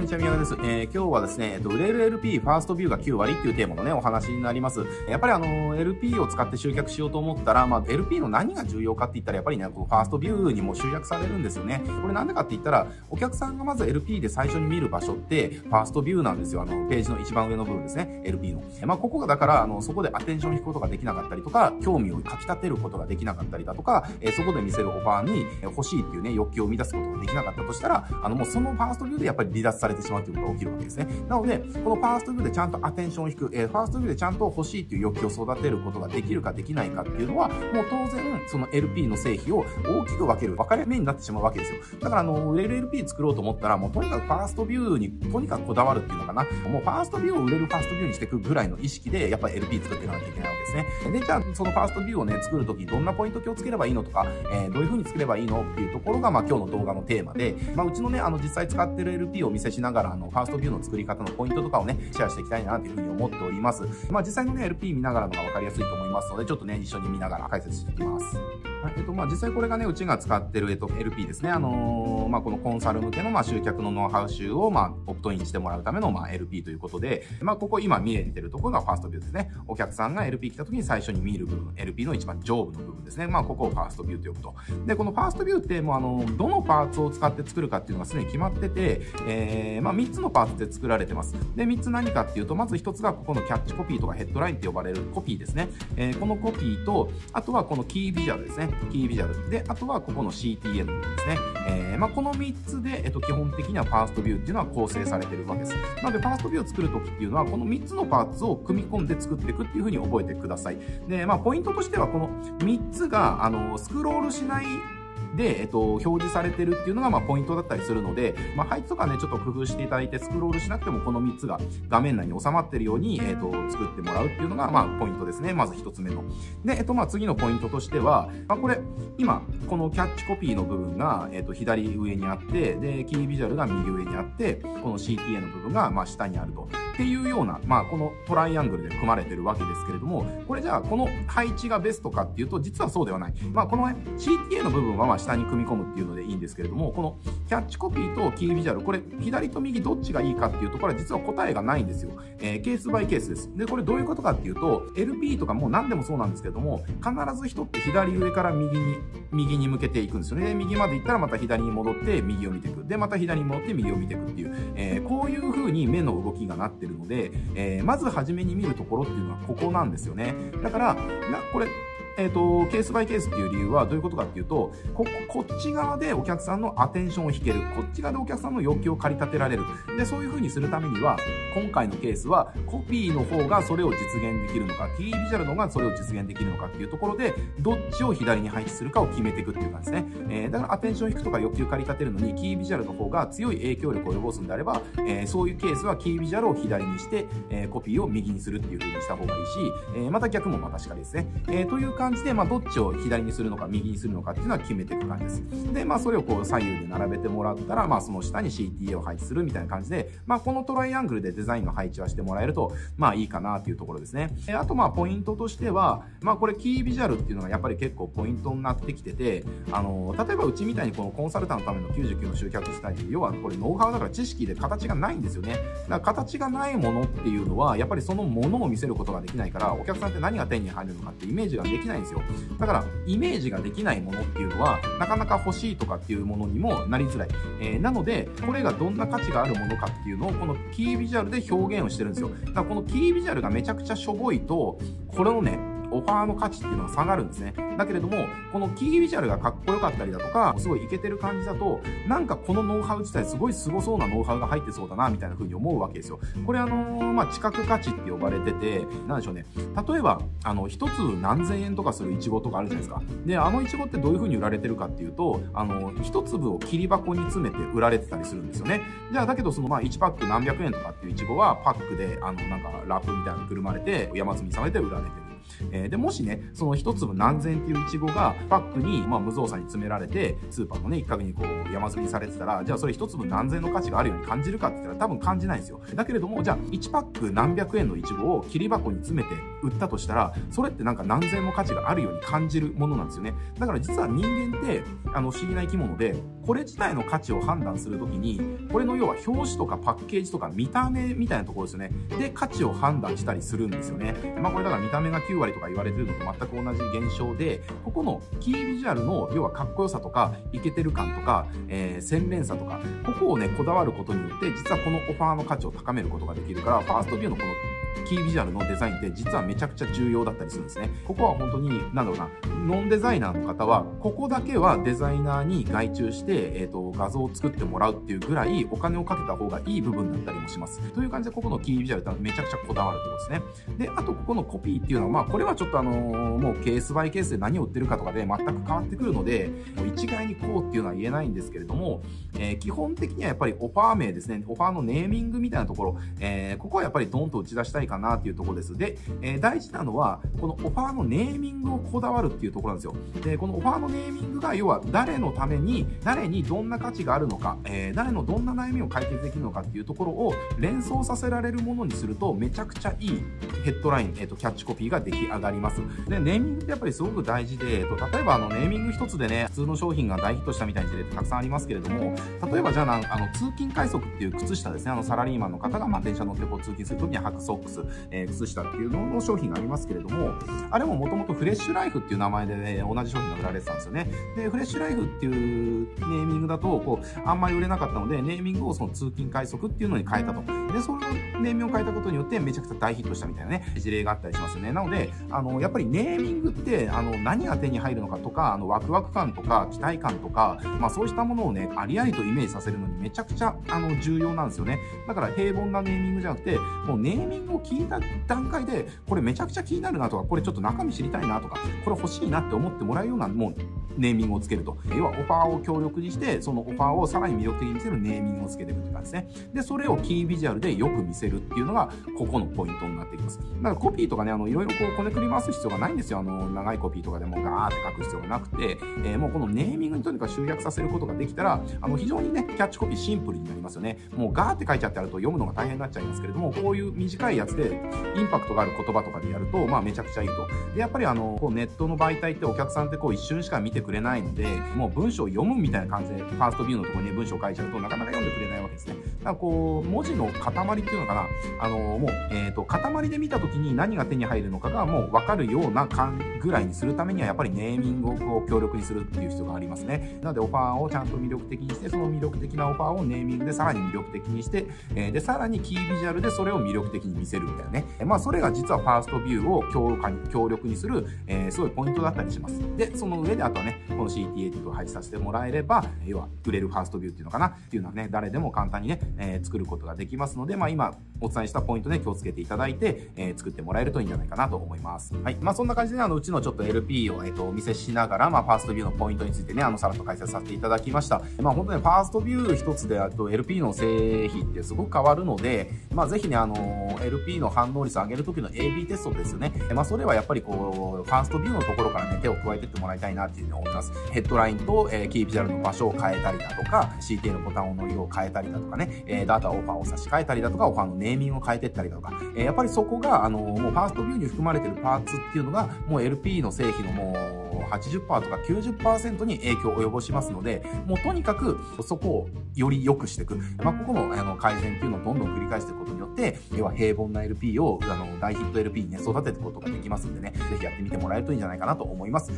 こんにちは、宮川です。今日はですね、売れる LP ファーストビューが9割っていうテーマのね、お話になります。やっぱりLP を使って集客しようと思ったら、LP の何が重要かって言ったら、やっぱりね、こうファーストビューにも集約されるんですよね。これなんでかって言ったら、お客さんがまず LP で最初に見る場所って、ファーストビューなんですよ。ページの一番上の部分ですね、LP の。ここがだから、そこでアテンションを引くことができなかったりとか、興味をかき立てることができなかったりだとか、そこで見せるオファーに欲しいっていうね、欲求を生み出すことができなかったとしたら、もうそのファーストビューでやっぱり離脱されてしまうということが起きるわけですね。なので、このファーストビューでちゃんとアテンションを引く、ファーストビューでちゃんと欲しいという欲求を育てることができるかできないかっていうのは、もう当然、その LP の成否を大きく分かれ目になってしまうわけですよ。だから、売れる LP 作ろうと思ったら、もうとにかくファーストビューにとにかくこだわるっていうのかな。もうファーストビューを売れるファーストビューにしていくぐらいの意識で、やっぱり LP 作っていかなきゃいけないわけですね。で、じゃあ、そのファーストビューをね、作るとき、どんなポイントをつければいいのとか、どういう風に作ればいいのっていうところが、今日の動画のテーマで、うちのね、実際使ってる LP をお見せしながら、ファーストビューの作り方のポイントとかをね、シェアしていきたいなというふうに思っております。実際のね、LP 見ながらのが分かりやすいと思いますので、ちょっとね、一緒に見ながら解説していきます。はい、実際これがね、うちが使ってる、LP ですね。このコンサル向けの、集客のノウハウ集を、オプトインしてもらうための、LP ということで、ここ今見えてるところがファーストビューですね。お客さんが LP 来た時に最初に見る部分、LP の一番上部の部分ですね。ここをファーストビューと呼ぶと。で、このファーストビューって、どのパーツを使って作るかっていうのがすでに決まってて、3つのパーツで作られてます。で、3つ何かっていうと、まず1つがここのキャッチコピーとかヘッドラインって呼ばれるコピーですね。このコピーと、あとはこのキービジュアルですね。キービジュアル。で、あとはここの CTA の部分ですね。この3つで、基本的にはファーストビューっていうのは構成されてるわけです。なので、ファーストビューを作るときっていうのは、この3つのパーツを組み込んで作っていくっていうふうに覚えてください。で、ポイントとしては、この3つが、スクロールしないで、表示されてるっていうのが、ポイントだったりするので、配置とかね、ちょっと工夫していただいて、スクロールしなくても、この3つが画面内に収まってるように、作ってもらうっていうのが、ポイントですね。まず1つ目の。で、次のポイントとしては、これ、今、このキャッチコピーの部分が、左上にあって、で、キービジュアルが右上にあって、この CTA の部分が、下にあると。っていうような、このトライアングルで組まれてるわけですけれども、これじゃあ、この配置がベストかっていうと、実はそうではない。このね、CTA の部分は、下に組み込むっていうのでいいんですけれども、このキャッチコピーとキービジュアル、これ左と右どっちがいいかっていうところは実は答えがないんですよ。ケースバイケースです。で、これどういうことかっていうと、LP とかもう何でもそうなんですけれども、必ず人って左上から右に向けていくんですよね。で、右まで行ったらまた左に戻って右を見ていく。で、また左に戻って右を見ていくっていう、こういう風に目の動きがなってるので、まず初めに見るところっていうのはここなんですよね。だから、これ、ケースバイケースっていう理由はどういうことかっていうと、こっち側でお客さんのアテンションを引ける。こっち側でお客さんの欲求を駆り立てられる。で、そういう風にするためには、今回のケースはコピーの方がそれを実現できるのか、キービジュアルの方がそれを実現できるのかっていうところで、どっちを左に配置するかを決めていくっていう感じですね。だからアテンションを引くとか欲求を駆り立てるのに、キービジュアルの方が強い影響力を及ぼすんであれば、そういうケースはキービジュアルを左にして、コピーを右にするっていう風にした方がいいし、また逆もまたしかりですね。という感じで、どっちを左にするのか右にするのかっていうのは決めていく感じです。で、それをこう左右で並べてもらったら、その下に CTA を配置するみたいな感じで、このトライアングルでデザインの配置はしてもらえると、いいかなというところですね。あと、ポイントとしては、これキービジュアルっていうのがやっぱり結構ポイントになってきてて、例えばうちみたいにこのコンサルタントのための99の集客スタイル、要はこれノウハウだから知識で形がないんですよね。だから形がないものっていうのは、やっぱりそのものを見せることができないから、お客さんって何が手に入るのかってイメージができないんですよ。だから、イメージができないものっていうのは、なかなか欲しいとかっていうものにもなりづらい。なので、これがどんな価値があるものかっていうのを、このキービジュアルで表現をしてるんですよ。だから、このキービジュアルがめちゃくちゃしょぼいと、これをね、オファーの価値っていうのが下がるんですね。だけれども、このキービジュアルがかっこよかったりだとか、すごいイケてる感じだと、なんかこのノウハウ自体すごい凄そうなノウハウが入ってそうだな、みたいな風に思うわけですよ。これ知覚価値って呼ばれてて、なんでしょうね。例えば、一粒何千円とかするイチゴとかあるじゃないですか。で、イチゴってどういう風に売られてるかっていうと、一粒を切り箱に詰めて売られてたりするんですよね。じゃあ、だけどその1パック何百円とかっていうイチゴは、パックで、なんかラップみたいなのくるまれて、山積みされて売られてる。で、もしね、その一粒何千っていうイチゴがパックに、無造作に詰められて、スーパーのね、一角にこう、山積みされてたら、じゃあそれ一粒何千の価値があるように感じるかって言ったら多分感じないんですよ。だけれども、じゃあ1パック何百円のイチゴを切り箱に詰めて、売ったとしたら、それってなんか何千も価値があるように感じるものなんですよね。だから実は人間って不思議な生き物で、これ自体の価値を判断するときに、これの要は表紙とかパッケージとか見た目みたいなところですよね。で、価値を判断したりするんですよね。まあこれだから見た目が9割とか言われてるのと全く同じ現象で、ここのキービジュアルの要はかっこよさとか、イケてる感とか、洗練さとか、ここをね、こだわることによって、実はこのオファーの価値を高めることができるから、ファーストビューのこのキービジュアルのデザインって実はめちゃくちゃ重要だったりするんですね。ここは本当に、なんだろうな、ノンデザイナーの方は、ここだけはデザイナーに外注して、画像を作ってもらうっていうぐらいお金をかけた方がいい部分だったりもします。という感じで、ここのキービジュアルってめちゃくちゃこだわるってことですね。で、あとここのコピーっていうのは、まあこれはちょっともうケースバイケースで何を売ってるかとかで全く変わってくるので、一概にこうっていうのは言えないんですけれども、基本的にはやっぱりオファー名ですね。オファーのネーミングみたいなところ、ここはやっぱりドンと打ち出したいかなっていうところです。で、大事なのは、このオファーのネーミングをこだわるっていうところなんですよ。で、このオファーのネーミングが、要は誰のために、誰にどんな価値があるのか、誰のどんな悩みを解決できるのかっていうところを連想させられるものにすると、めちゃくちゃいいヘッドライン、キャッチコピーが出来上がります。で、ネーミングってやっぱりすごく大事で、例えばネーミング一つでね、普通の商品が大ヒットしたみたいな事例ってたくさんありますけれども、例えばじゃあ通勤快速っていう靴下ですね、サラリーマンの方が電車乗ってこう通勤するときに履くソックス、靴下っていうのの商品がありますけれども、あれももともとフレッシュライフっていう名前でね、同じ商品が売られてたんですよね。で、フレッシュライフっていうネーミングだと、こう、あんまり売れなかったので、ネーミングをその通勤快速っていうのに変えたと。で、そのネーミングを変えたことによってめちゃくちゃ大ヒットしたみたいなね、事例があったりしますよね。なので、やっぱりネーミングって、何が手に入るのかとか、ワクワク感とか、期待感とか、まあそうしたものをね、ありありとイメージさせるのにめちゃくちゃ、重要なんですよね。だから平凡なネーミングじゃなくて、もうネーミングを聞いた段階で、これめちゃくちゃ気になるなとか、これちょっと中身知りたいなとか、これ欲しいなって思ってもらうような、もう、ネーミングをつけると。要はオファーを強力にして、そのオファーをさらに魅力的に見せるネーミングをつけていくという感じですね。で、それをキービジュアルでよく見せるっていうのが、ここのポイントになってきます。だからコピーとかね、いろいろこう、こねくり回す必要がないんですよ。長いコピーとかでもガーって書く必要がなくて、もうこのネーミングにとにかく集約させることができたら、非常にね、キャッチコピーシンプルになりますよね。もうガーって書いちゃってあると読むのが大変になっちゃいますけれども、こういう短いやつで、インパクトがある言葉とかでやると、まあめちゃくちゃいいと。で、やっぱりこうネットの媒体ってお客さんってこう一瞬しか見てくれないので、もう文章を読むみたいな感じで、ファーストビューのところに文章を書いちゃうとなかなか読んでくれないわけですね。だからこう、文字の塊っていうのかな、もう、塊で見たときに何が手に入るのかがもう分かるような感ぐらいにするためには、やっぱりネーミングをこう強力にするっていう必要がありますね。なので、オファーをちゃんと魅力的にして、その魅力的なオファーをネーミングでさらに魅力的にして、で、さらにキービジュアルでそれを魅力的に見せるみたいなね。まあ、それが実はファーストビューを強力にする、すごいポイントだったりします。で、その上で、あとはね、この CTA を配置させてもらえれば、要は、売れるファーストビューっていうのかなっていうのはね、誰でも簡単にね、作ることができますので、まあ今お伝えしたポイントね、気をつけていただいて、作ってもらえるといいんじゃないかなと思います。はい。まあそんな感じで、うちのちょっと LP を、お見せしながら、まあファーストビューのポイントについてね、さらっと解説させていただきました。まあ本当にファーストビュー一つで、LP の製品ってすごく変わるので、まあぜひね、LP の反応率を上げるときの AB テストですよね。まあそれはやっぱりこう、ファーストビューのところからね、手を加えていってもらいたいなっていうふうに思います。ヘッドラインと、キービジュアルの場所を変えたりだとか、CTA のボタンの色を変えたりだとかね、あとはオファーを差し替えたりだとか、オファーのネーミングを変えていったりだとか、やっぱりそこが、もうファーストビューに含まれているパーツっていうのが、もう LP の製品のもう 80% とか 90% に影響を及ぼしますので、もうとにかくそこをより良くしていく。まあ、ここの改善っていうのをどんどん繰り返していくことによって、要は平凡な LP を、大ヒット LP にね、育てることができますんでね、ぜひやってみてもらえるといいんじゃないかなと思います。